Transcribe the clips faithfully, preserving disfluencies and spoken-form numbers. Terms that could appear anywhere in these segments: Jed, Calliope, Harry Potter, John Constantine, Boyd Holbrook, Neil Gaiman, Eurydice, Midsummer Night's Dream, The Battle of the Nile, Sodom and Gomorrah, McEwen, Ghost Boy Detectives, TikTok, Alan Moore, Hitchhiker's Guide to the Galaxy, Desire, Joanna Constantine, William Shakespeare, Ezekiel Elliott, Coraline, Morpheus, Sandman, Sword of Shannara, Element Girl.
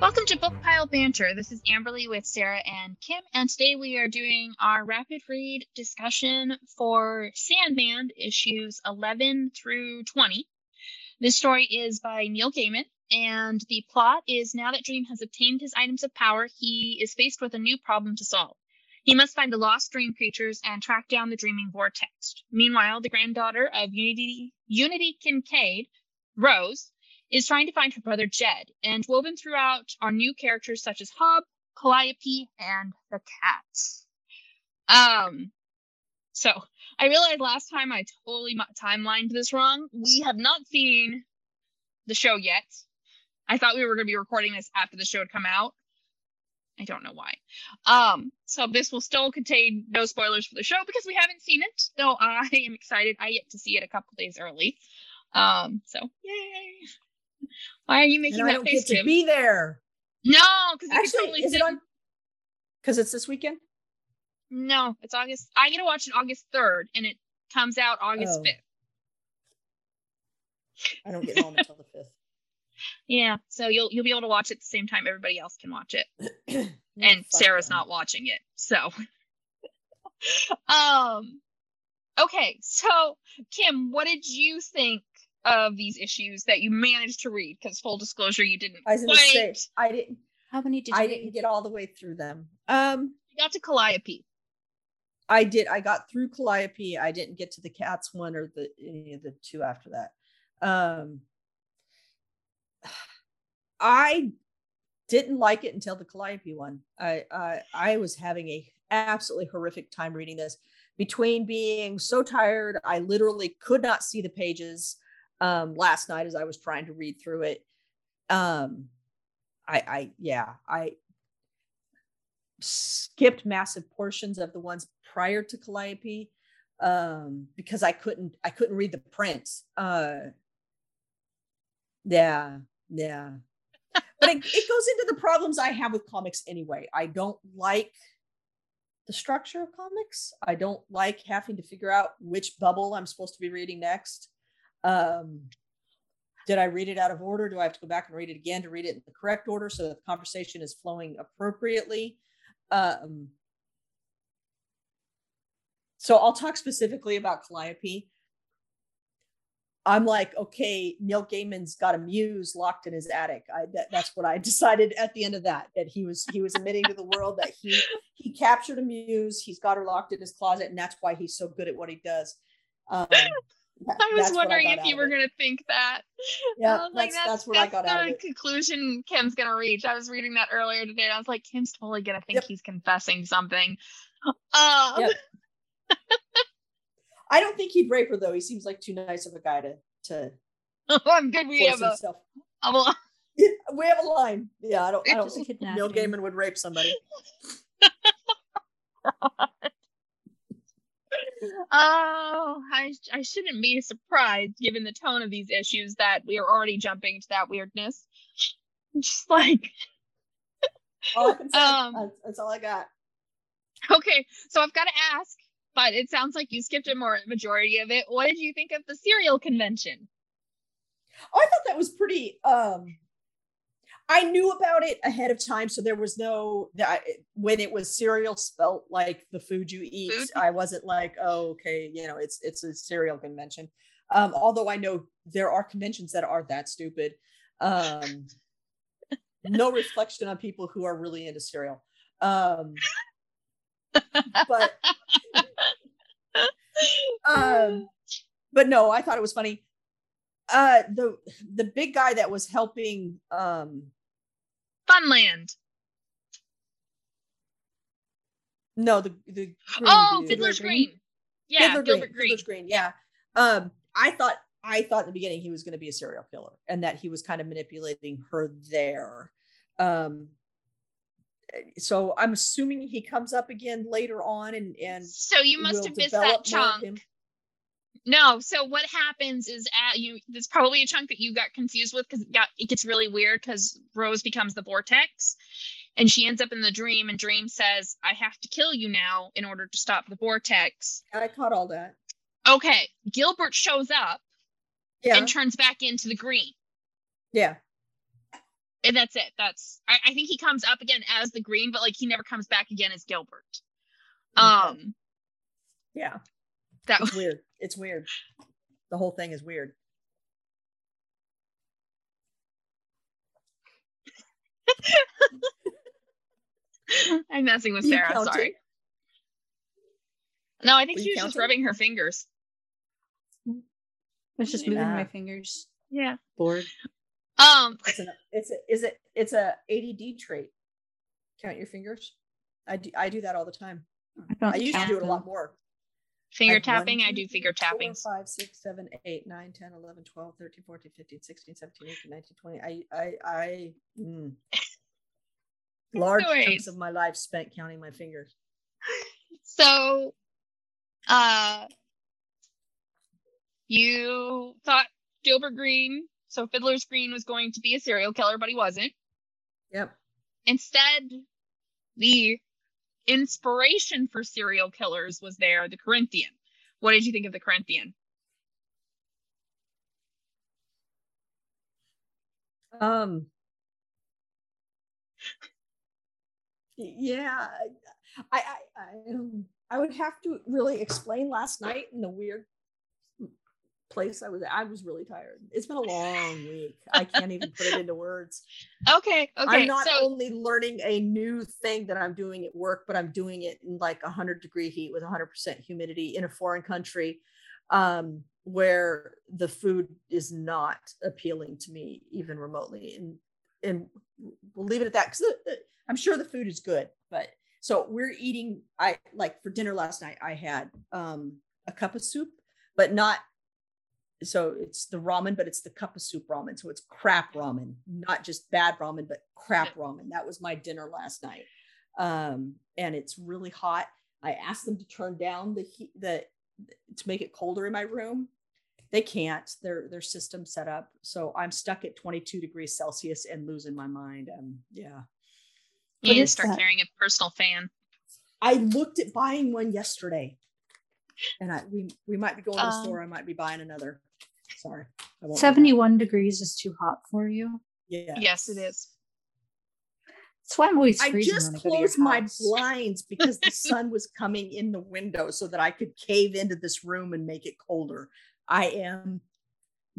Welcome to Bookpile Banter. This is Amberly with Sarah and Kim, and today we are doing our rapid read discussion for Sandman, issues eleven through twenty. This story is by Neil Gaiman, and the plot is, now that Dream has obtained his items of power, he is faced with a new problem to solve. He must find the lost dream creatures and track down the Dreaming Vortex. Meanwhile, the granddaughter of Unity, Unity Kincaid, Rose, is trying to find her brother Jed, and woven throughout are new characters such as Hob, Calliope, and the cats. Um, so, I realized last time I totally timelined this wrong. We have not seen the show yet. I thought we were going to be recording this after the show had come out. I don't know why. Um, so this will still contain no spoilers for the show because we haven't seen it, though I am excited. I get to see it a couple days early. Um, so, yay! Why are you making and that I don't face, get to Kim? Be there. No, because it's totally is it on? Because it's this weekend. No, it's August. I get to watch it August third, and it comes out August oh. fifth. I don't get home until the fifth. Yeah, so you'll you'll be able to watch it at the same time everybody else can watch it, and Sarah's them. Not watching it. So, um, okay. So, Kim, what did you think of these issues that you managed to read? Because full disclosure, you didn't. I was gonna say, I didn't. How many did you I read? Didn't get all the way through them. Um, you got to Calliope. I did. I got through Calliope. I didn't get to the cats one or the any of the two after that. Um, I didn't like it until the Calliope one. I I, I was having a absolutely horrific time reading this. Between being so tired, I literally could not see the pages. Um, last night as I was trying to read through it. Um, I, I, yeah, I skipped massive portions of the ones prior to Calliope um, because I couldn't, I couldn't read the print. Uh, yeah, yeah. But it, it goes into the problems I have with comics anyway. I don't like the structure of comics. I don't like having to figure out which bubble I'm supposed to be reading next. Um, did I read it out of order? Do I have to go back and read it again to read it in the correct order so that the conversation is flowing appropriately? Um, so I'll talk specifically about Calliope. I'm like, okay, Neil Gaiman's got a muse locked in his attic. I, that, that's what I decided at the end of that, that he was he was admitting to the world that he he captured a muse. He's got her locked in his closet, and that's why he's so good at what he does. Um, That, I was wondering I if you were going to think that. Yeah, like, that's, that's, that's what that's I got out of it. That's the conclusion Kim's going to reach. I was reading that earlier today, and I was like, Kim's totally going to think yep. he's confessing something. Um. Yep. I don't think he'd rape her, though. He seems like too nice of a guy to... to oh, I'm good. We have a, a line. We have a line. Yeah, I don't, I don't think Neil Gaiman would rape somebody. Oh, I I shouldn't be surprised given the tone of these issues that we are already jumping to that weirdness. Just like all I can say, um, that's, that's all I got. Okay, so I've got to ask, but it sounds like you skipped a more majority of it. What did you think of the cereal convention? Oh, I thought that was pretty. Um, I knew about it ahead of time, so there was no that when it was cereal spelt like the food you eat. Food? I wasn't like, oh, okay, you know, it's it's a cereal convention. Um, although I know there are conventions that are that stupid. Um, no reflection on people who are really into cereal, um, but um, but no, I thought it was funny. Uh, the the big guy that was helping. Um, Funland. No, the the green oh, dude. Fiddler's Green. Green. Yeah, Fiddler Gilbert Green. Green. Fiddler's Green. Yeah. Um, I thought I thought in the beginning he was going to be a serial killer and that he was kind of manipulating her there. Um, so I'm assuming he comes up again later on, and and so you must have missed that chunk. No, so what happens is at you there's probably a chunk that you got confused with because it got it gets really weird because Rose becomes the vortex and she ends up in the dream, and Dream says, I have to kill you now in order to stop the vortex. I caught all that. Okay. Gilbert shows up yeah. and turns back into the green. Yeah. And that's it. That's I, I think he comes up again as the Green, but like he never comes back again as Gilbert. Um, yeah, that was weird. It's weird. The whole thing is weird. I'm messing with Sarah. I'm sorry. No, I think she was just rubbing her fingers. I was just moving uh, my fingers. Yeah. Bored. Um, it's an, it's a, is it it's a A D D trait. Count your fingers. I do I do that all the time. I, I used to do it a lot more. Finger I've tapping, one, two, I do finger tapping. five, six, seven, eight, nine, ten, eleven, twelve, thirteen, fourteen, fifteen, sixteen, seventeen, eighteen, nineteen, twenty. I I I mm. Large Anyways. chunks of my life spent counting my fingers. So uh you thought Gilbert Green, so Fiddler's Green, was going to be a serial killer, but he wasn't. Yep. Instead, the inspiration for serial killers was there, the Corinthian. What did you think of the Corinthian? Um Yeah, I I I, um, I would have to really explain last night in the weird place I was at. I was really tired. It's been a long week. I can't even put it into words. Okay, okay. I'm not so, only learning a new thing that I'm doing at work, but I'm doing it in like one hundred degree heat with one hundred percent humidity in a foreign country, um, where the food is not appealing to me even remotely. And and we'll leave it at that, because I'm sure the food is good. But so we're eating. I like for dinner last night, I had um, a cup of soup, but not. So it's the ramen, but it's the cup of soup ramen. So it's crap ramen, not just bad ramen, but crap ramen. That was my dinner last night. Um, and it's really hot. I asked them to turn down the heat, the, to make it colder in my room. They can't, their, their system set up. So I'm stuck at twenty-two degrees Celsius and losing my mind. Um, yeah. You need to start carrying a personal fan. I looked at buying one yesterday. And I, we, we might be going to the um, store. I might be buying another. Sorry. I seventy-one degrees is too hot for you. Yeah. Yes, it is. That's why I'm always freezing. I just closed my blinds because the sun was coming in the window so that I could cave into this room and make it colder. I am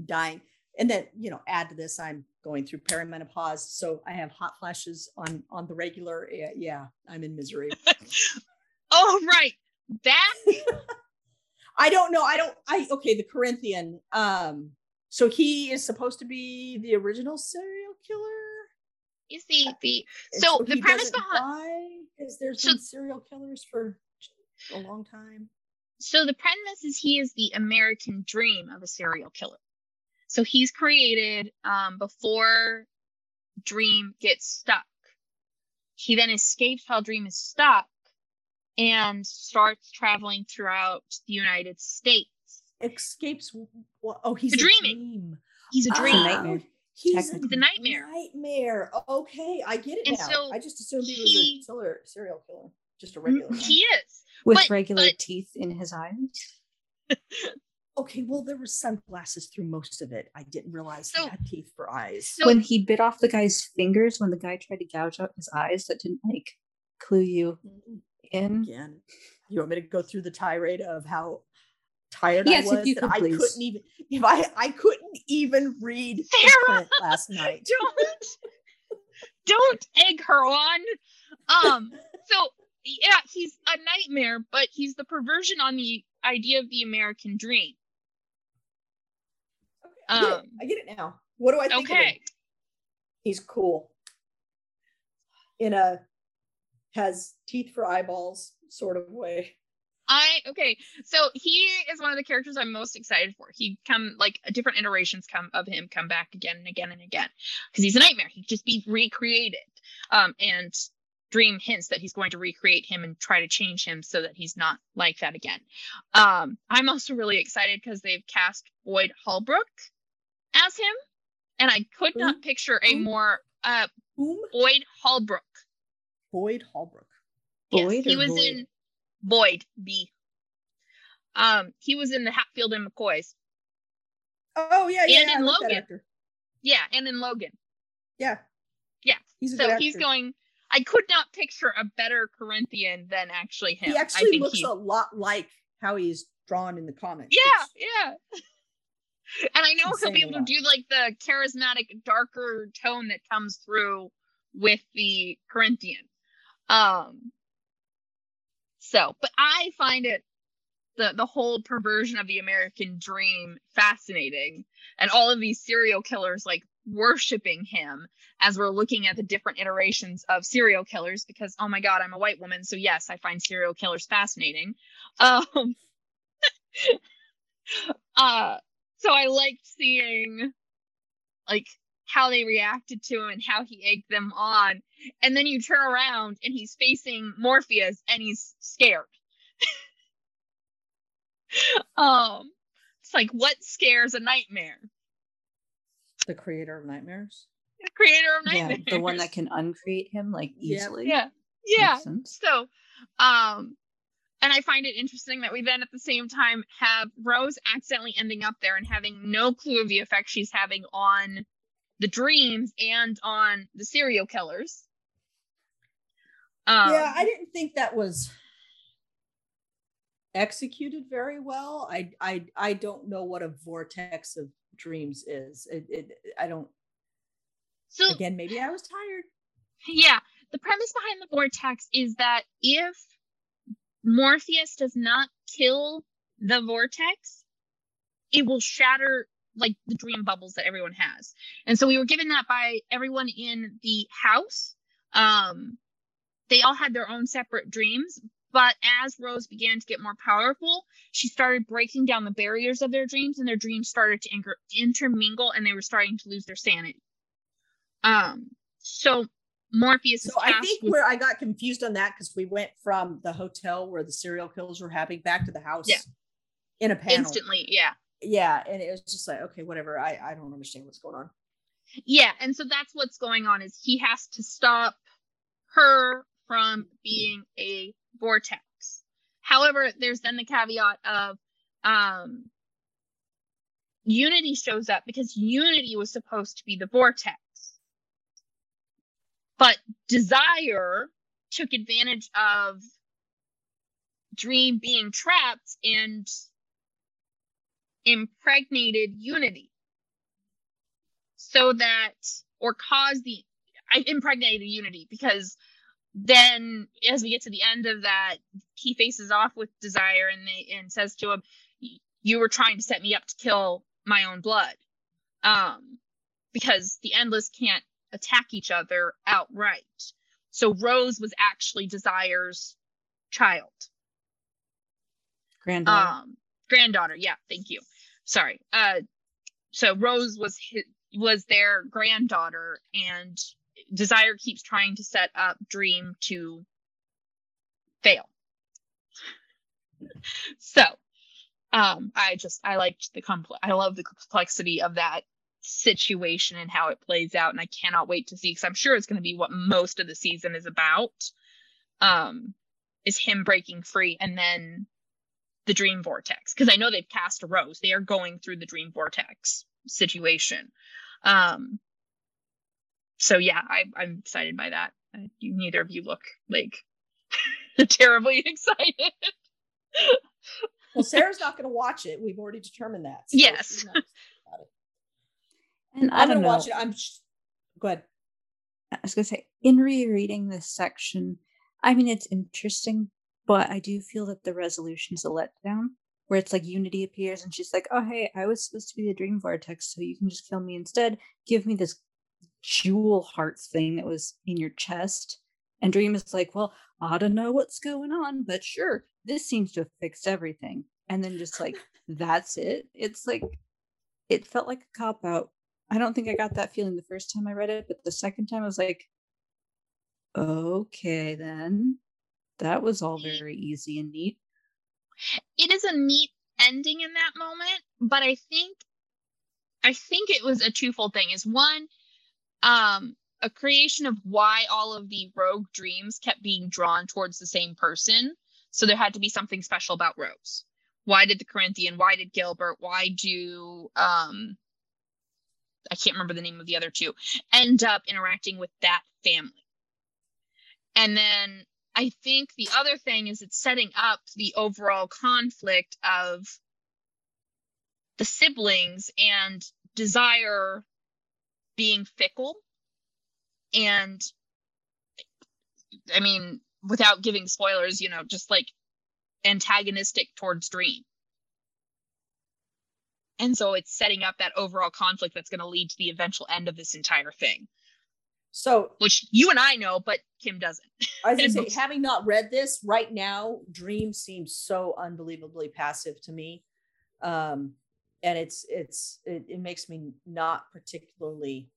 dying. And then, you know, add to this, I'm going through perimenopause. So I have hot flashes on, on the regular. Yeah, I'm in misery. Oh, right. That I don't know. I don't, I, okay. The Corinthian. Um, so he is supposed to be the original serial killer. You see, the, so, so the premise behind, because there's so, been serial killers for a long time. So the premise is he is the American dream of a serial killer. So he's created um, before Dream gets stuck. He then escapes while Dream is stuck and starts traveling throughout the United States. Escapes? Oh, he's dreaming. Dream. He's a dream. Uh, he's a nightmare. Nightmare. Okay, I get it and now. So I just assumed he, he was a killer, serial killer, just a regular. He guy. Is with but, regular but, teeth in his eyes. Okay, well, there were sunglasses through most of it. I didn't realize so, he had teeth for eyes. So, when he bit off the guy's fingers, when the guy tried to gouge out his eyes, that didn't like clue you. Mm-hmm. In. Again, you want me to go through the tirade of how tired yes, I was? If you could, that I please. couldn't even if I I couldn't even read Sarah last night. Don't don't egg her on. Um. So yeah, he's a nightmare, but he's the perversion on the idea of the American dream. Okay, I, um, get I get it now. What do I think? Okay, of him? He's cool. In a has teeth for eyeballs sort of way. I, okay. So he is one of the characters I'm most excited for. He come like different iterations come of him, come back again and again and again. Cause he's a nightmare. He'd just be recreated. Um, and Dream hints that he's going to recreate him and try to change him so that he's not like that again. Um, I'm also really excited because they've cast Boyd Holbrook as him. And I could Boom. not picture a Boom. more, uh, Boom. Boyd Holbrook. Boyd Holbrook. Yes, Boyd he was Boyd? in Boyd B. Um, he was in the Hatfield and McCoys. Oh yeah, yeah. And yeah, in Logan. Yeah, and in Logan. Yeah. He's a so he's going. I could not picture a better Corinthian than actually him. He actually I think looks he, a lot like how he is drawn in the comics. Yeah, it's, yeah. And I know he'll be able to do like the charismatic, darker tone that comes through with the Corinthian. Um. So, but I find it the the whole perversion of the American dream fascinating, and all of these serial killers like worshiping him as we're looking at the different iterations of serial killers, because oh my god, I'm a white woman, so yes, I find serial killers fascinating. Um uh so I liked seeing like how they reacted to him and how he egged them on, and then you turn around and he's facing Morpheus and he's scared. Um it's like, what scares a nightmare? The creator of nightmares. The creator of nightmares. Yeah, the one that can uncreate him like easily. Yeah. Yeah. yeah. So um and I find it interesting that we then at the same time have Rose accidentally ending up there and having no clue of the effect she's having on the dreams and on the serial killers. Um, yeah, I didn't think that was executed very well. I I I don't know what a vortex of dreams is. It, it I don't so again maybe I was tired. Yeah, the premise behind the vortex is that if Morpheus does not kill the vortex, it will shatter like the dream bubbles that everyone has. And so we were given that by everyone in the house. Um they all had their own separate dreams, but as Rose began to get more powerful, she started breaking down the barriers of their dreams, and their dreams started to inter- intermingle, and they were starting to lose their sanity. Um, so Morpheus. So I think with- where I got confused on that, because we went from the hotel where the serial killers were happening back to the house yeah. in a panel. Instantly, yeah. Yeah, and it was just like, okay, whatever. I, I don't understand what's going on. Yeah, and so that's what's going on, is he has to stop her from being a vortex. However, there's then the caveat of um Unity shows up, because Unity was supposed to be the vortex, but Desire took advantage of Dream being trapped and impregnated Unity, so that or caused the I impregnated Unity, because then as we get to the end of that, he faces off with Desire and they and says to him, you were trying to set me up to kill my own blood, um because the Endless can't attack each other outright. So Rose was actually Desire's child granddaughter um granddaughter yeah thank you sorry uh so Rose was his, was their granddaughter, and Desire keeps trying to set up Dream to fail. So um I just I liked the complex I love the complexity of that situation and how it plays out, and I cannot wait to see, because I'm sure it's going to be what most of the season is about, um is him breaking free and then the Dream Vortex, because I know they've cast a Rose. They are going through the Dream Vortex situation. um So yeah, I, I'm excited by that. I, you, neither of you look like terribly excited. Well, Sarah's not going to watch it. We've already determined that. So yes. And I I'm don't know. Watch it. I'm sh- Go ahead. I was going to say, in rereading this section, I mean, it's interesting, but I do feel that the resolution's a letdown, where it's like Unity appears and she's like, "Oh hey, I was supposed to be the Dream Vortex, so you can just kill me instead. Give me this jewel heart thing that was in your chest." And Dream is like, well, I don't know what's going on, but sure, this seems to have fixed everything. And then just like, that's it. It's like, it felt like a cop-out. I don't think I got that feeling the first time I read it, but the second time I was like, okay, then that was all very easy and neat. It is a neat ending in that moment, but I think I think it was a twofold thing. Is one, Um, a creation of why all of the rogue dreams kept being drawn towards the same person. So there had to be something special about Rose. Why did the Corinthian? Why did Gilbert? Why do um, I can't remember the name of the other two, end up interacting with that family. And then I think the other thing is it's setting up the overall conflict of the siblings and Desire being fickle. And I mean, without giving spoilers, you know, just like antagonistic towards Dream. And so it's setting up that overall conflict that's going to lead to the eventual end of this entire thing. So, which you and I know, but Kim doesn't. I was going to say, having not read this right now, Dream seems so unbelievably passive to me. Um, and it's, it's, it, it makes me not particularly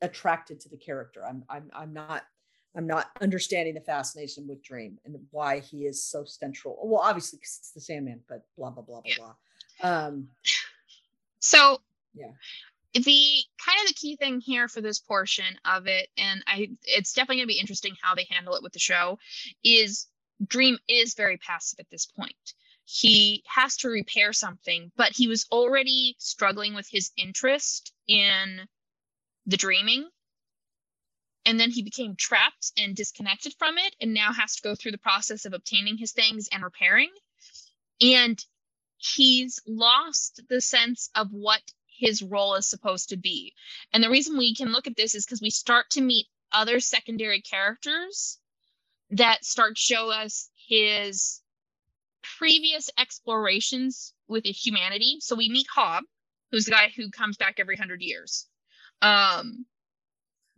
attracted to the character. I'm, I'm, I'm not, I'm not understanding the fascination with Dream and why he is so central. Well, obviously because it's the Sandman, but blah, blah, blah, blah, yeah. blah. Um, so yeah, the kind of the key thing here for this portion of it, and I, it's definitely gonna be interesting how they handle it with the show, is Dream is very passive at this point. He has to repair something, but he was already struggling with his interest in the dreaming. And then he became trapped and disconnected from it, and now has to go through the process of obtaining his things and repairing. And he's lost the sense of what his role is supposed to be. And the reason we can look at this is because we start to meet other secondary characters that start to show us his previous explorations with humanity. So we meet Hob, who's the guy who comes back every hundred years. Um,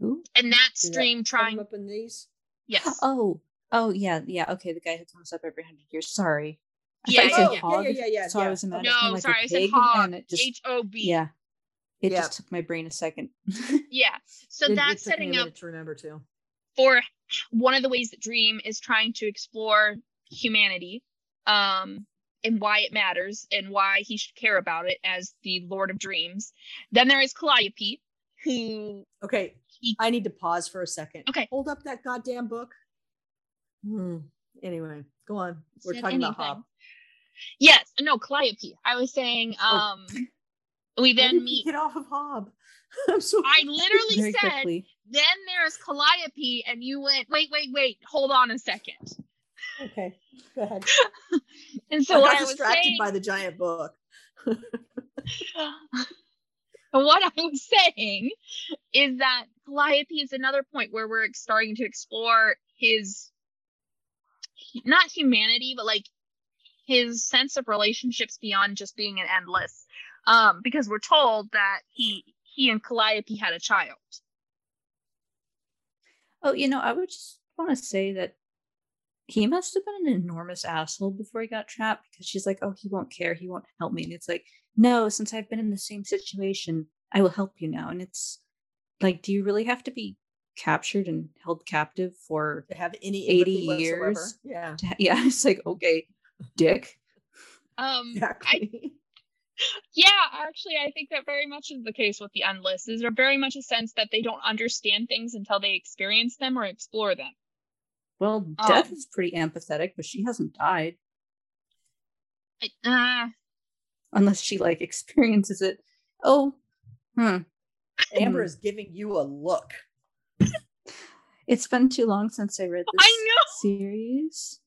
Ooh, and that stream that trying up in these yes oh oh yeah yeah okay the guy who comes up every hundred years sorry I yeah, yeah, yeah. Hog, yeah yeah yeah so yeah. I was no like sorry I said Hob H O B yeah it yep. just took my brain a second yeah so it, that's it setting up to remember too for one of the ways that Dream is trying to explore humanity um and why it matters and why he should care about it as the Lord of Dreams. Then there is Calliope, who okay I need to pause for a second. Okay. Hold up that goddamn book. Hmm. Anyway, go on. We're talking anything. about Hob. Yes. No, Calliope. I was saying, um, oh. we then meet. Get off of Hob. I'm so I literally said, quickly. Then there's Calliope, and you went, wait, wait, wait. Hold on a second. Okay. Go ahead. And so I got I was distracted saying... by the giant book. What I was saying is that Calliope is another point where we're starting to explore his, not humanity, but like his sense of relationships beyond just being an endless. Um, because we're told that he he and Calliope had a child. Oh, you know, I would just want to say that he must have been an enormous asshole before he got trapped, because she's like, oh, he won't care. He won't help me. And it's like, no, since I've been in the same situation, I will help you now. And it's like, do you really have to be captured and held captive for to have any eighty years? Whatsoever. Yeah. To, yeah. It's like, okay, dick. Um, exactly. I, yeah, actually, I think that very much is the case with the Endless. There's very much a sense that they don't understand things until they experience them or explore them. Well, Death um, is pretty empathetic, but she hasn't died. I, uh... Unless she like experiences it. Oh, hmm. Amber is giving you a look. It's been too long since I read this I know. series.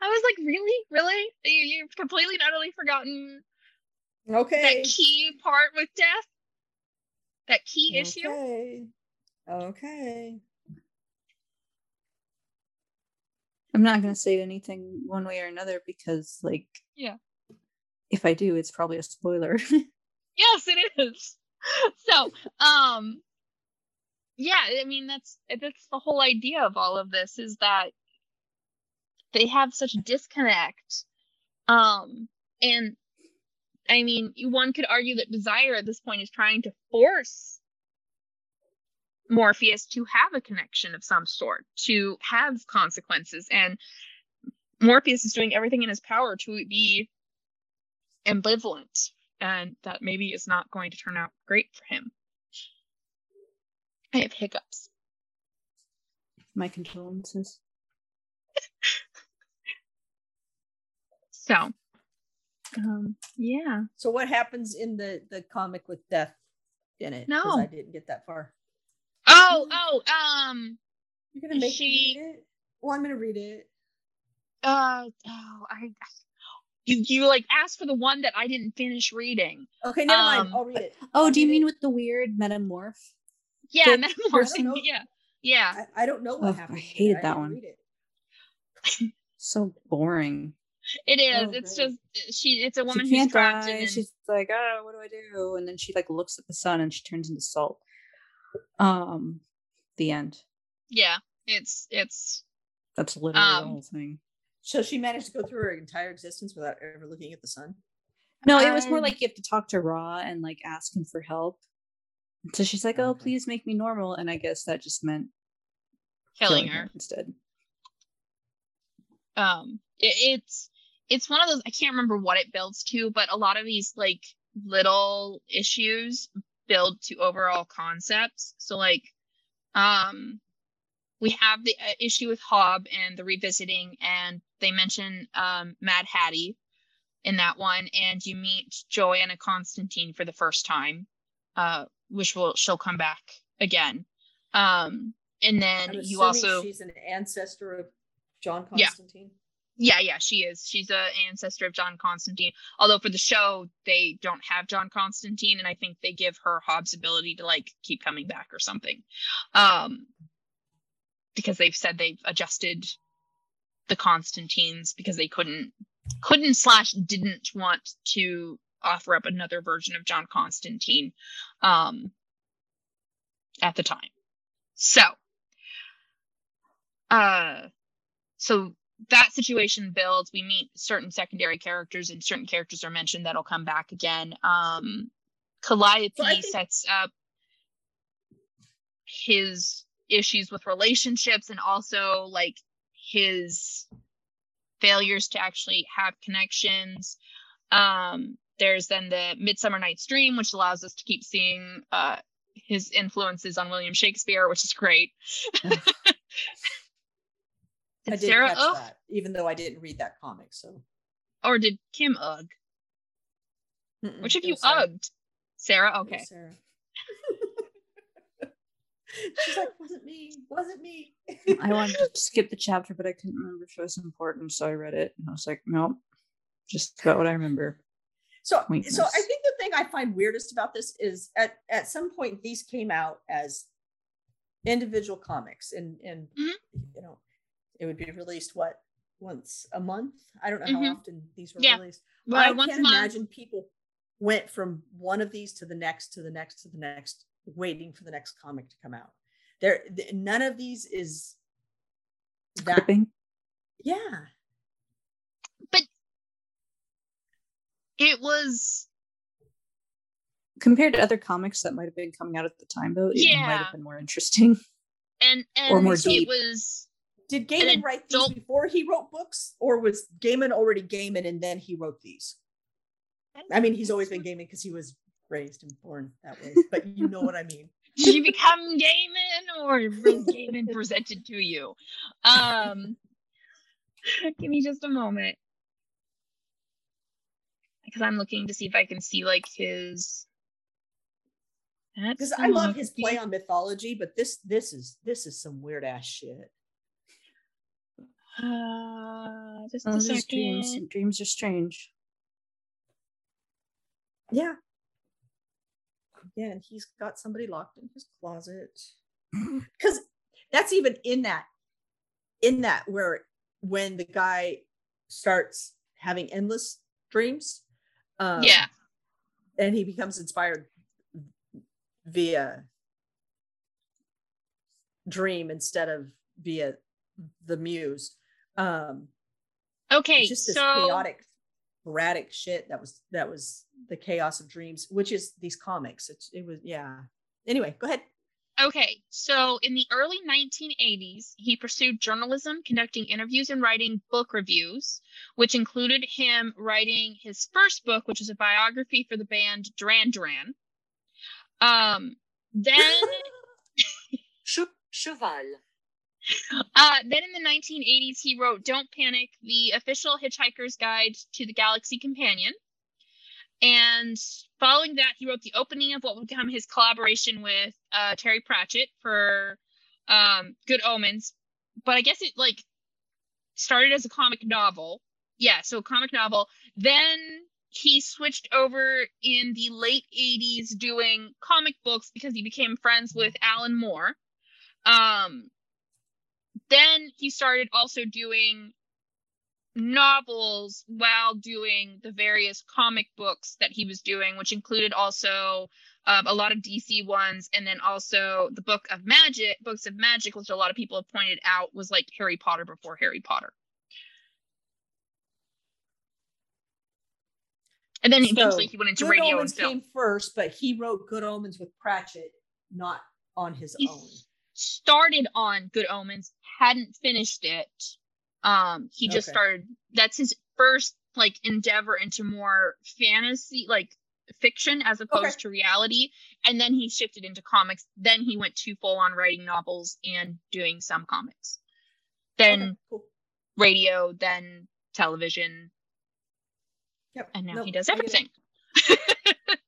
I was like, really, really? You, you've completely not only forgotten okay. that key part with death, that key okay. issue. Okay. I'm not going to say anything one way or another because, like, yeah, if I do, it's probably a spoiler. Yes, it is. So, um, yeah, I mean, that's, that's the whole idea of all of this, is that they have such a disconnect. Um, and I mean, one could argue that Desire at this point is trying to force Morpheus to have a connection of some sort, to have consequences, and Morpheus is doing everything in his power to be ambivalent, and that maybe is not going to turn out great for him. I have hiccups. My condolences. So, um yeah. So what happens in the the comic with death in it? No, I didn't get that far. Oh, oh, um, you're gonna make she... me read it? Well, I'm gonna read it. Uh oh, I you you like asked for the one that I didn't finish reading. Okay, never um, mind. I'll read it. Oh, I'll do you mean it. With the weird metamorph? Yeah, metamorph. Yeah, yeah. I, I don't know what oh, happened. I hated I that one. So boring. It is. Oh, it's right. just she. It's a woman who's trapped. And she's like, oh, what do I do? And then she like looks at the sun and she turns into salt. Um, the end. Yeah, it's it's. That's literally um, the whole thing. So she managed to go through her entire existence without ever looking at the sun? No, it was more like you have to talk to Ra and like ask him for help. So she's like, oh, please make me normal. And I guess that just meant killing, killing her. her instead. Um, it, it's it's one of those, I can't remember what it builds to, but a lot of these like little issues build to overall concepts. So like, um... we have the issue with Hob and the revisiting, and they mention um, Mad Hattie in that one, and you meet Joanna Constantine for the first time, uh, which will she'll come back again. Um, and then I'm you also she's an ancestor of John Constantine. Yeah, yeah, yeah she is. She's an ancestor of John Constantine. Although for the show they don't have John Constantine, and I think they give her Hob's ability to like keep coming back or something. Um, because they've said they've adjusted the Constantines because they couldn't couldn't slash didn't want to offer up another version of John Constantine um, at the time. So uh, so that situation builds. We meet certain secondary characters and certain characters are mentioned that'll come back again. Um, Calliope well, think- sets up his issues with relationships and also like his failures to actually have connections. Um, there's then the Midsummer Night's Dream, which allows us to keep seeing uh, his influences on William Shakespeare, which is great. I did Sarah catch Ugh? that, even though I didn't read that comic. So, or did Kim Ugg? Mm-mm, which of you Sarah. Ugged? Sarah. Okay. Sarah. She's like, wasn't me, wasn't me. I wanted to skip the chapter, but I couldn't remember if it was important, so I read it, and I was like, nope, just about what I remember. So, Weakness. so I think the thing I find weirdest about this is at, at some point these came out as individual comics, and and mm-hmm. you know, it would be released what once a month. I don't know mm-hmm. how often these were yeah. released. Well, I can't imagine people went from one of these to the next, to the next, to the next. Waiting for the next comic to come out. There, th- none of these is that. Clipping. Yeah, but it was compared to other comics that might have been coming out at the time, though. It yeah. might have been more interesting and and or more so deep. It was. Did Gaiman write these before he wrote books, or was Gaiman already Gaiman and then he wrote these? I mean, he's always been Gaiman because he was raised and born that way, but you know what I mean. Did you become Gaiman, or was Gaiman presented to you? Um, give me just a moment, because I'm looking to see if I can see like his. Because I love his play on mythology, but this this is this is some weird ass shit. Uh, just oh, a second. Dreams. dreams are strange. Yeah. Yeah, and he's got somebody locked in his closet. Because that's even in that, in that where when the guy starts having endless dreams, um, yeah, and he becomes inspired via dream instead of via the muse. Um, okay, just this so chaotic. erratic shit that was that was the chaos of dreams, which is these comics. It's, it was yeah anyway go ahead. Okay, so in the early nineteen eighties he pursued journalism, conducting interviews and writing book reviews, which included him writing his first book, which is a biography for the band Duran Duran. Um then Cheval Uh, then in the nineteen eighties, he wrote Don't Panic, the official Hitchhiker's Guide to the Galaxy Companion. And following that, he wrote the opening of what would become his collaboration with uh, Terry Pratchett for um, Good Omens. But I guess it like started as a comic novel. Yeah, so a comic novel. Then he switched over in the late eighties doing comic books because he became friends with Alan Moore. Um, then he started also doing novels while doing the various comic books that he was doing, which included also um, a lot of D C ones, and then also the Book of Magic, Books of Magic, which a lot of people have pointed out was like Harry Potter before Harry Potter. And then eventually so, he went into Good radio Omens and film. Came first, but he wrote Good Omens with Pratchett, not on his he own. Started on Good Omens, hadn't finished it. Um, he just okay. started. That's his first like endeavor into more fantasy, like fiction, as opposed okay. to reality. And then he shifted into comics. Then he went too full on writing novels and doing some comics. Then okay, cool. radio, then television. Yep. And now nope. he does everything. it,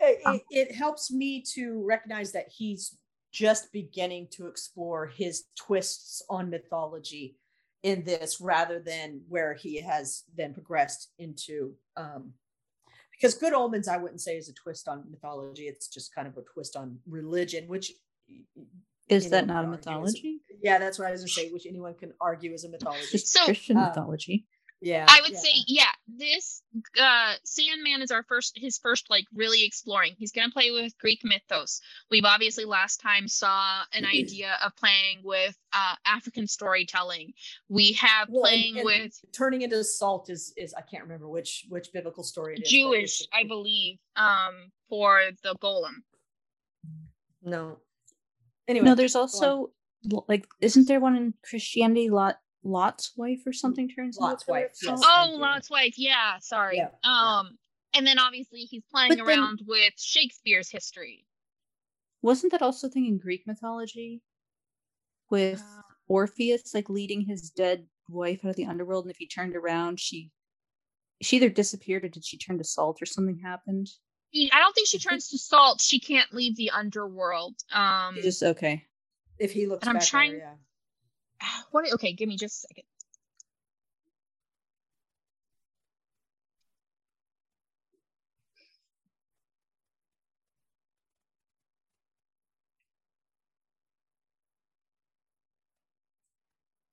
it it helps me to recognize that he's just beginning to explore his twists on mythology in this, rather than where he has then progressed into. Um, because Good Omens, I wouldn't say is a twist on mythology. It's just kind of a twist on religion, which is that not a mythology? Is, yeah, that's what I was going to say. Which anyone can argue is a mythology. It's so, Christian um, mythology. Yeah, I would yeah. say, yeah, this uh, Sandman is our first, his first, like, really exploring. He's going to play with Greek mythos. We've obviously last time saw an idea of playing with uh, African storytelling. We have well, playing and, and with... Turning into salt is, is, I can't remember which which biblical story it is. Jewish, I believe, um, for the golem. No. Anyway. No, there's also, like, isn't there one in Christianity, Lot? Lot's wife or something turns Lot's into wife. Yes, oh, Lot's wife. Yeah, sorry. Yeah, um, yeah. And then obviously he's playing but around then, with Shakespeare's history. Wasn't that also a thing in Greek mythology with uh, Orpheus, like leading his dead wife out of the underworld, and if he turned around, she she either disappeared or did she turn to salt or something happened? I don't think she turns to salt. She can't leave the underworld. Um, just okay. If he looks. And back I'm trying. There, yeah. What? Okay, give me just a second.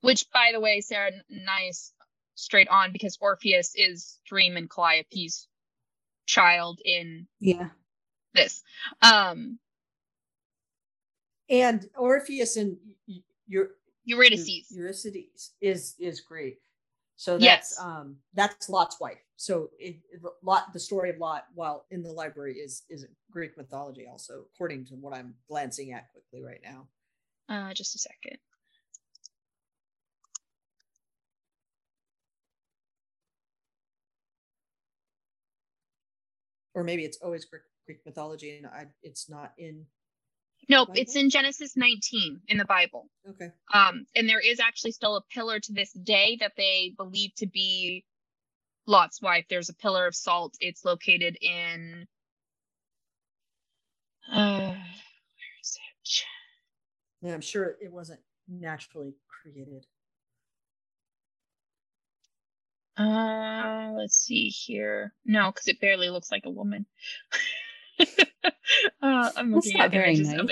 Which, by the way, Sarah, nice straight on, because Orpheus is Dream and Calliope's child in yeah this. Um, and Orpheus and y- your. Eurydice. Eurydice is is Greek, so that's yes. um that's Lot's wife. So it, it, Lot, the story of Lot, while in the library, is is Greek mythology also, according to what I'm glancing at quickly right now. Uh, just a second. Or maybe it's always Greek, Greek mythology, and I, it's not in. Nope, it's in Genesis nineteen in the Bible. Okay. Um, and there is actually still a pillar to this day that they believe to be Lot's wife. There's a pillar of salt. It's located in... Uh, where is it? Yeah, I'm sure it wasn't naturally created. Uh, let's see here. No, because it barely looks like a woman. Uh, I'm looking at images nice. Of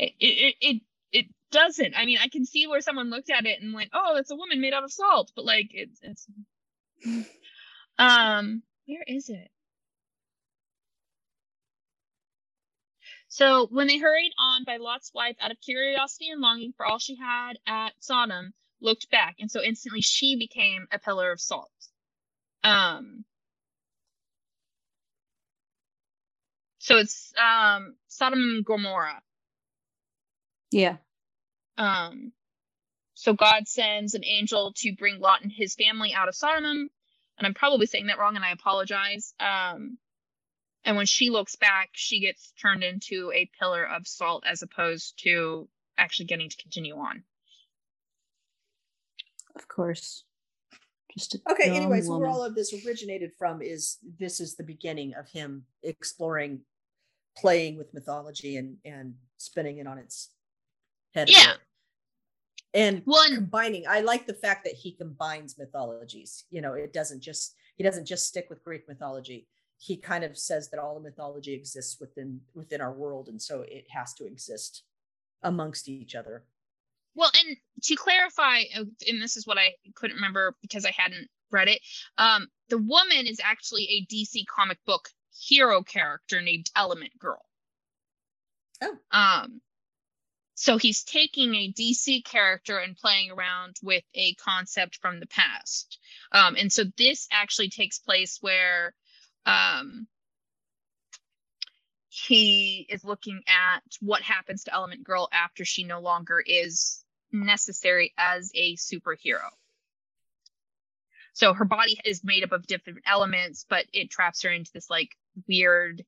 it. It, it, it. It doesn't. I mean, I can see where someone looked at it and went, "Oh, that's a woman made out of salt." But like, it, it's. Um, where is it? So when they hurried on by Lot's wife, out of curiosity and longing for all she had at Sodom, looked back, and so instantly she became a pillar of salt. Um. So it's um, Sodom and Gomorrah. Yeah. Um, so God sends an angel to bring Lot and his family out of Sodom. And I'm probably saying that wrong, and I apologize. Um, And when she looks back, she gets turned into a pillar of salt as opposed to actually getting to continue on. Of course. Just okay, anyways, woman. Where all of this originated from is this is the beginning of him exploring, playing with mythology and, and spinning it on its head. Yeah. And One. combining, I like the fact that he combines mythologies. You know, it doesn't just, he doesn't just stick with Greek mythology. He kind of says that all the mythology exists within within our world, and so it has to exist amongst each other. Well, and to clarify, and this is what I couldn't remember because I hadn't read it, um, the woman is actually a D C comic book hero character named Element Girl. Oh. Um, so he's taking a D C character and playing around with a concept from the past. Um, and so this actually takes place where Um, he is looking at what happens to Element Girl after she no longer is necessary as a superhero. So her body is made up of different elements, but it traps her into this like weird,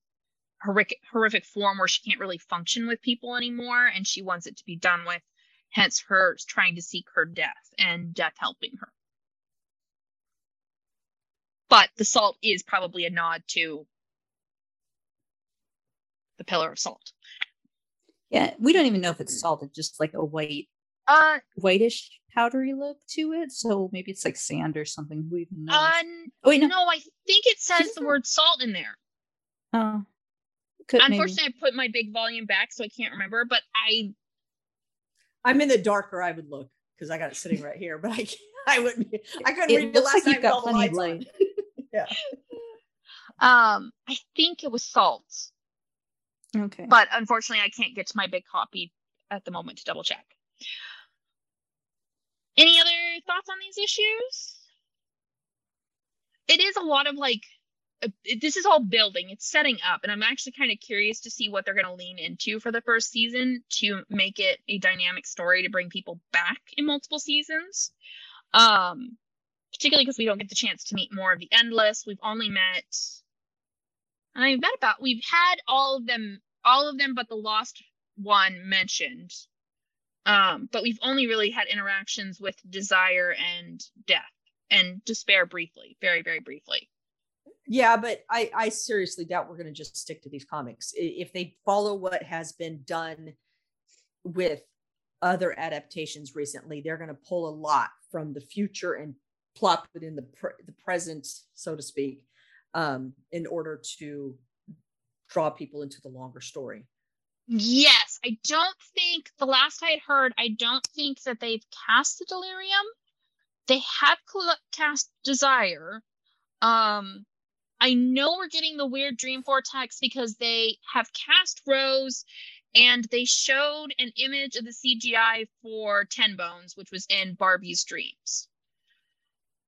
horrific, horrific form where she can't really function with people anymore, and she wants it to be done with, hence her trying to seek her death and death helping her. But the salt is probably a nod to the pillar of salt. Yeah, we don't even know if it's salt. It's just like a white, uh, whitish, powdery look to it. So maybe it's like sand or something. Who even knows? Um, oh, wait, no. no, I think it says the word salt in there. Oh. Could, Unfortunately, maybe. I put my big volume back, so I can't remember. But I... I'm in the darker I would look, because I got it sitting right here. But I can't, I wouldn't. Be, I couldn't it read the last like time you've got plenty of light. Yeah. Um, I think it was salt. Okay. But unfortunately, I can't get to my big copy at the moment to double check. Any other thoughts on these issues? It is a lot of like, uh, it, this is all building. It's setting up. And I'm actually kind of curious to see what they're going to lean into for the first season to make it a dynamic story to bring people back in multiple seasons. Um, particularly because we don't get the chance to meet more of the Endless. We've only met, I've met about, we've had all of them, all of them but the Lost One mentioned. Um, but we've only really had interactions with Desire and Death and Despair briefly, very, very briefly. Yeah, but I, I seriously doubt we're going to just stick to these comics. If they follow what has been done with other adaptations recently, they're going to pull a lot from the future and plop within the pre- the present, so to speak, um, in order to draw people into the longer story. Yes, I don't think, the last I heard, I don't think that they've cast the Delirium. They have cast Desire. Um, I know we're getting the weird Dream Vortex because they have cast Rose, and they showed an image of the C G I for Ten Bones, which was in Barbie's dreams.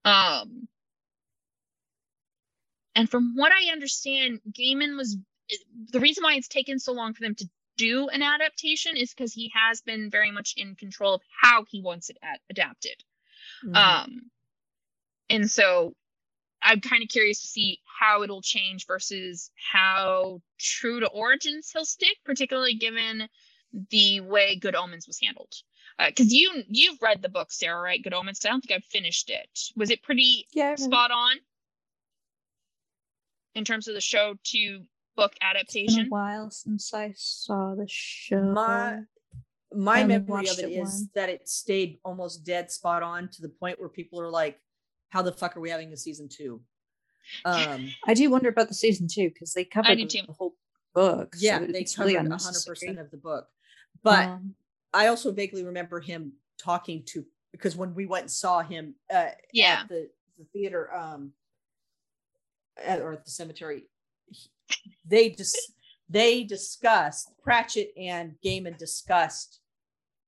Um, and from what I understand, Gaiman was... The reason why it's taken so long for them to do an adaptation is because he has been very much in control of how he wants it ad- adapted. Mm-hmm. Um, and so I'm kind of curious to see how it'll change versus how true to origins he'll stick, particularly given the way Good Omens was handled. Because uh, you, you've read the book, Sarah, right? Good Omens. I don't think I've finished it. Was it pretty yeah, spot on in terms of the show to book adaptation? It's been a while since I saw the show. My, my memory of it, it is that it stayed almost dead spot on to the point where people are like, how the fuck are we having a season two? Um, I do wonder about the season two because they covered the, the whole book. Yeah, so they covered really one hundred percent of the book. But um, I also vaguely remember him talking to, because when we went and saw him uh, yeah. at the, the theater um, at, or at the cemetery, he, they just dis- they discussed, Pratchett and Gaiman discussed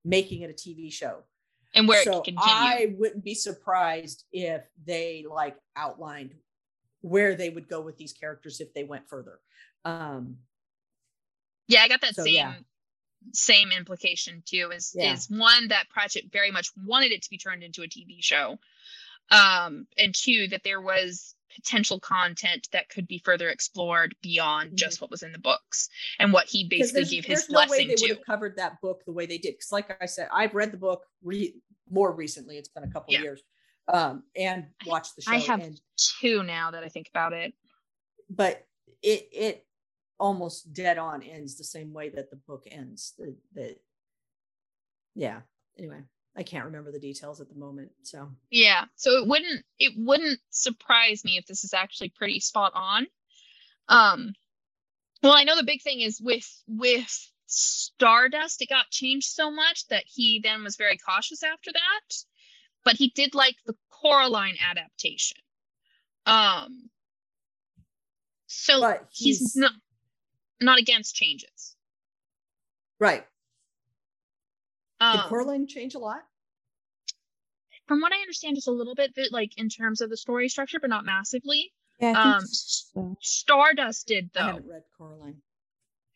making it a T V show. And where so it can continue. I wouldn't be surprised if they like outlined where they would go with these characters if they went further. Um, yeah, I got that so, same yeah. same implication too. Is yeah. is one that Pratchett very much wanted it to be turned into a T V show, um, and two that there was potential content that could be further explored beyond mm-hmm. just what was in the books and what he basically gave his no blessing way they to. They would have covered that book the way they did. Because like I said, I've read the book re- more recently. It's been a couple yeah. years um, and watched the show. I have and, two now that I think about it. But it it almost dead on ends the same way that the book ends. The, the, yeah. Anyway. I can't remember the details at the moment. So yeah. So it wouldn't it wouldn't surprise me if this is actually pretty spot on. Um well, I know the big thing is with with Stardust, it got changed so much that he then was very cautious after that. But he did like the Coraline adaptation. Um so but he's, he's not not against changes. Right. Did um, Coraline change a lot? From what I understand, just a little bit, but like in terms of the story structure, but not massively. Yeah, I think um, so. Stardust did, though. I haven't read Coraline.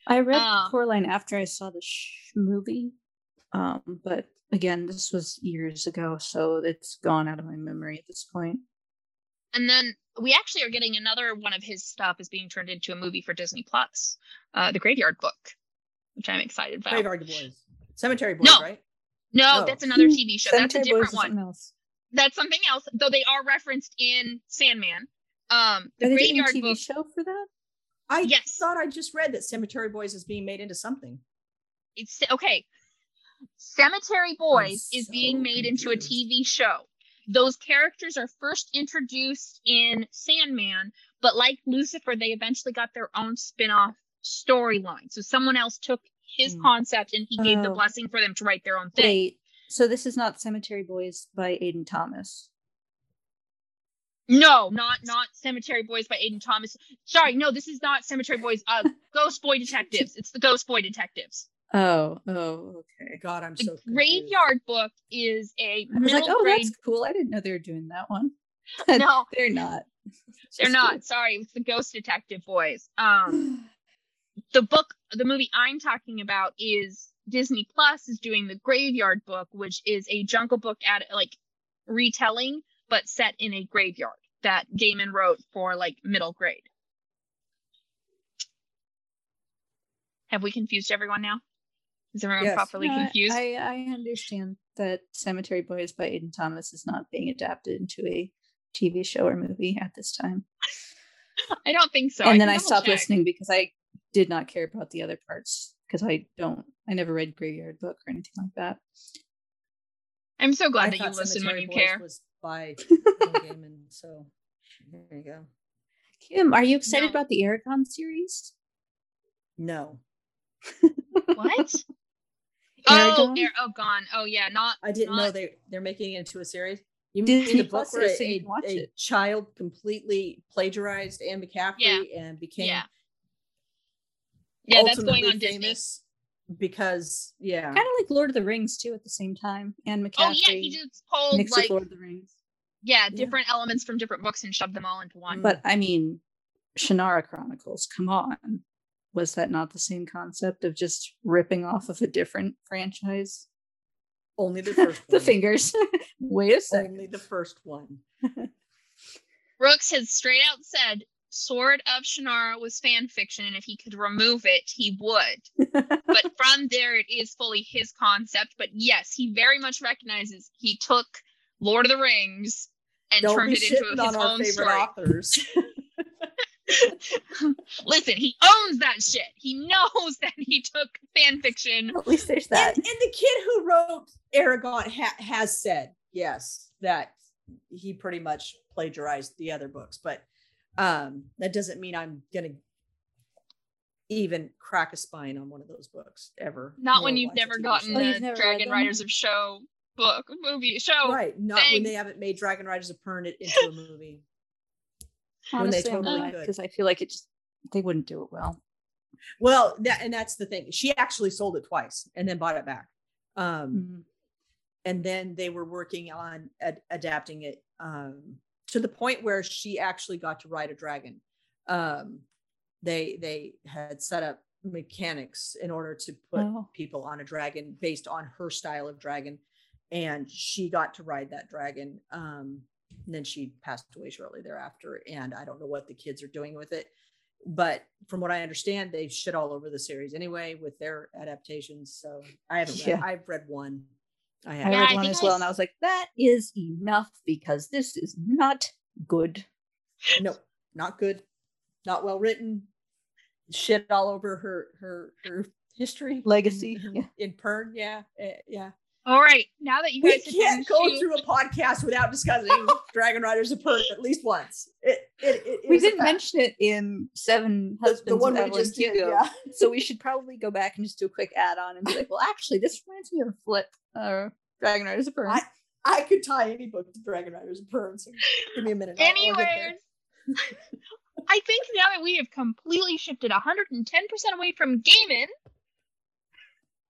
I read um, Coraline after I saw the sh- movie, um, but again, this was years ago, so it's gone out of my memory at this point. And then we actually are getting another one of his stuff is being turned into a movie for Disney Plus, uh, the Graveyard Book, which I'm excited about. Graveyard Boys. Cemetery Boys, no. right? No, oh. that's another T V show. Cemetery that's a different one. Else. That's something else, though they are referenced in Sandman. Um, the Graveyard T V Book show for that. I yes. thought I just read that Cemetery Boys is being made into something. It's okay. Cemetery Boys so is being made confused. into a T V show. Those characters are first introduced in Sandman, but like Lucifer, they eventually got their own spin-off storyline. So someone else took his concept and he gave oh. the blessing for them to write their own thing. Wait, so this is not Cemetery Boys by Aiden Thomas? No, not not Cemetery Boys by Aiden Thomas. Sorry, no, this is not Cemetery Boys. Uh, Ghost Boy Detectives. It's the Ghost Boy Detectives. Oh, oh, okay. God, I'm the so confused. Graveyard Book is a I was like, oh, grade... that's cool. I didn't know they were doing that one. No, they're not. They're not. Cool. Sorry, it's the Ghost Detective Boys. Um. The book, the movie I'm talking about is Disney Plus is doing the Graveyard Book, which is a Jungle Book ad, like retelling, but set in a graveyard that Gaiman wrote for like middle grade. Have we confused everyone now? Is everyone yes. properly no, confused? I, I understand that Cemetery Boys by Aiden Thomas is not being adapted into a T V show or movie at this time. I don't think so. And I then I stopped check. listening because I did not care about the other parts because I don't, I never read Graveyard Book or anything like that. I'm so glad I that you listen when you care. Was by Gaiman, so there you go. Kim, are you excited no. about the Aragon series? No. What? Oh, Aragon? Oh, gone. Oh, yeah. Not. I didn't not... know they they're making it into a series. You mean the book where so a, a it. child completely plagiarized Anne McCaffrey yeah. and became. Yeah. Yeah, that's going on Disney. Because, yeah. Kind of like Lord of the Rings, too, at the same time. Anne McCaffrey. Oh, yeah, he just pulled, like, Lord of the Rings. Yeah, different yeah. elements from different books and shoved them all into one. But, I mean, Shannara Chronicles, come on. Was that not the same concept of just ripping off of a different franchise? Only the first one. The fingers. Wait a second. Only the first one. Brooks has straight out said, Sword of Shannara was fan fiction, and if he could remove it, he would. But from there, it is fully his concept. But yes, he very much recognizes he took Lord of the Rings and Don't turned it into his own story. Authors. Listen, he owns that shit. He knows that he took fan fiction. At least there's that. And, and the kid who wrote Aragon ha- has said, yes, that he pretty much plagiarized the other books, but Um, that doesn't mean I'm gonna even crack a spine on one of those books ever. Not when you've never gotten the oh, never Dragon Riders of show book movie show. Right. Not thing. When they haven't made Dragon Riders of Pern into a movie. Honestly, when they totally could. Because I feel like it just they wouldn't do it well. Well, that and that's the thing. She actually sold it twice and then bought it back. Um, mm-hmm. And then they were working on ad- adapting it. Um, to the point where she actually got to ride a dragon. Um, they they had set up mechanics in order to put oh. people on a dragon based on her style of dragon. And she got to ride that dragon. Um, And then she passed away shortly thereafter. And I don't know what the kids are doing with it. But from what I understand, they shit all over the series anyway with their adaptations. So I haven't read, yeah. I've read one. I, have. Yeah, I read I one as well. I... And I was like, that is enough because this is not good. No, not good. Not well written. Shit all over her, her, her history. Legacy. In, yeah. in Pern. Yeah. Uh, yeah. All right. Now that you guys we can't go shoot. through a podcast without discussing Dragon Riders of Pern at least once. It, it, it, it we didn't mention it in Seven Husbands. The, the one we just did. Yeah. So we should probably go back and just do a quick add-on and be like, well, actually, this reminds me of Flip uh, Dragon Riders of Pern. I, I could tie any book to Dragon Riders of Pern. So give me a minute. Anyways, I think now that we have completely shifted one hundred ten percent away from Gaiman,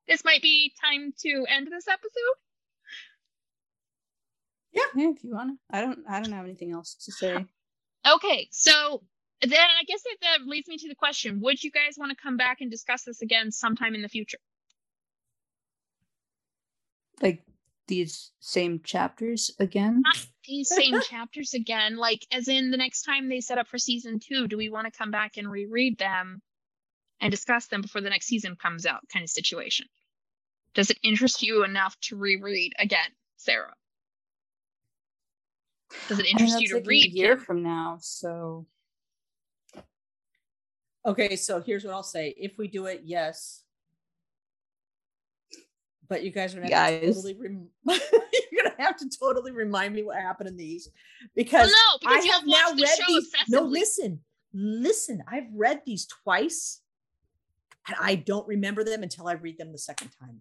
this might be time to end this episode. Yeah, yeah if you want to. I don't I don't have anything else to say. Okay, so then I guess that, that leads me to the question. Would you guys want to come back and discuss this again sometime in the future? Like these same chapters again? Not these same chapters again. Like as in the next time they set up for season two, do we want to come back and reread them and discuss them before the next season comes out kind of situation? Does it interest you enough to reread again, Sarah? Does it interest I mean, you to like read a year again? From now? So, okay, so here's what I'll say: if we do it, yes. But you guys are gonna have to totally rem- you're gonna have to totally remind me what happened in these because, well, no, because I have now the read show these. Obsessively. No, listen, listen. I've read these twice, and I don't remember them until I read them the second time.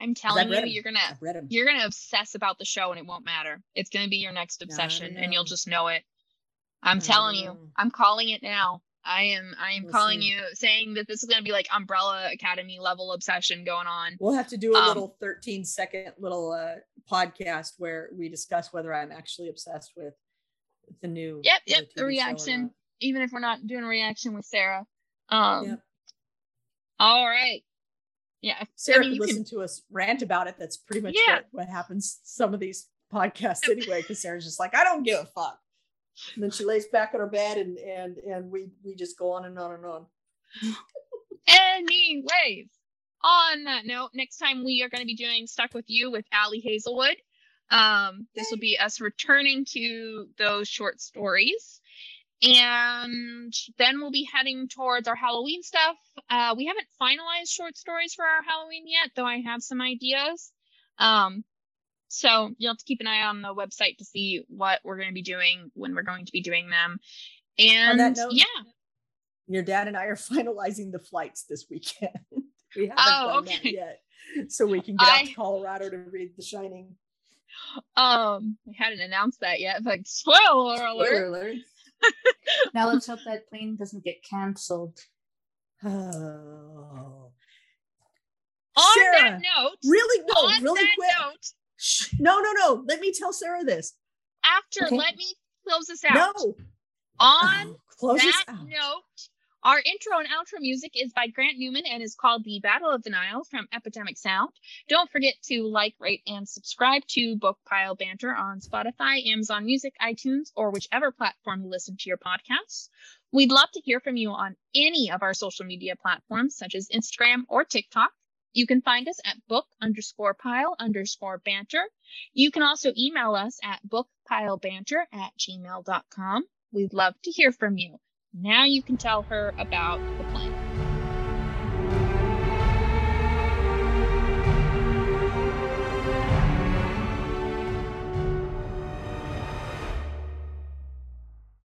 I'm telling you, you're gonna you're gonna obsess about the show, and it won't matter. It's gonna be your next obsession, and you'll just know it. I'm telling you, I'm calling it now. I am, I am calling you, saying that this is gonna be like Umbrella Academy level obsession going on. We'll have to do a little thirteen second little uh, podcast where we discuss whether I'm actually obsessed with the new. Yep, yep. The reaction, even if we're not doing a reaction with Sarah. Um, yep. All right. Yeah, Sarah I mean, could listen can... to us rant about it. That's pretty much yeah. what, what happens some of these podcasts anyway, because Sarah's just like, I don't give a fuck. And then she lays back on her bed and and and we, we just go on and on and on. Anyways, on that note, next time we are going to be doing Stuck With You with Allie Hazelwood. Um, this will be us returning to those short stories. And then we'll be heading towards our Halloween stuff. Uh, we haven't finalized short stories for our Halloween yet, though I have some ideas. Um, so you'll have to keep an eye on the website to see what we're going to be doing, when we're going to be doing them. And on that note, yeah. Your dad and I are finalizing the flights this weekend. We haven't oh, done okay. that yet. So we can get I... out to Colorado to read The Shining. Um, we hadn't announced that yet, but spoiler alert. Spoiler alert. Now let's hope that plane doesn't get canceled. Oh. On Sarah, that note, really, no, really quick. Note, Shh, no, no, no. Let me tell Sarah this. After, okay. let me close this out. No. On oh, close that out. note, our intro and outro music is by Grant Newman and is called The Battle of the Nile from Epidemic Sound. Don't forget to like, rate, and subscribe to Bookpile Banter on Spotify, Amazon Music, iTunes, or whichever platform you listen to your podcasts. We'd love to hear from you on any of our social media platforms, such as Instagram or TikTok. You can find us at book underscore pile underscore banter. You can also email us at bookpilebanter at gmail dot com. We'd love to hear from you. Now you can tell her about the plan.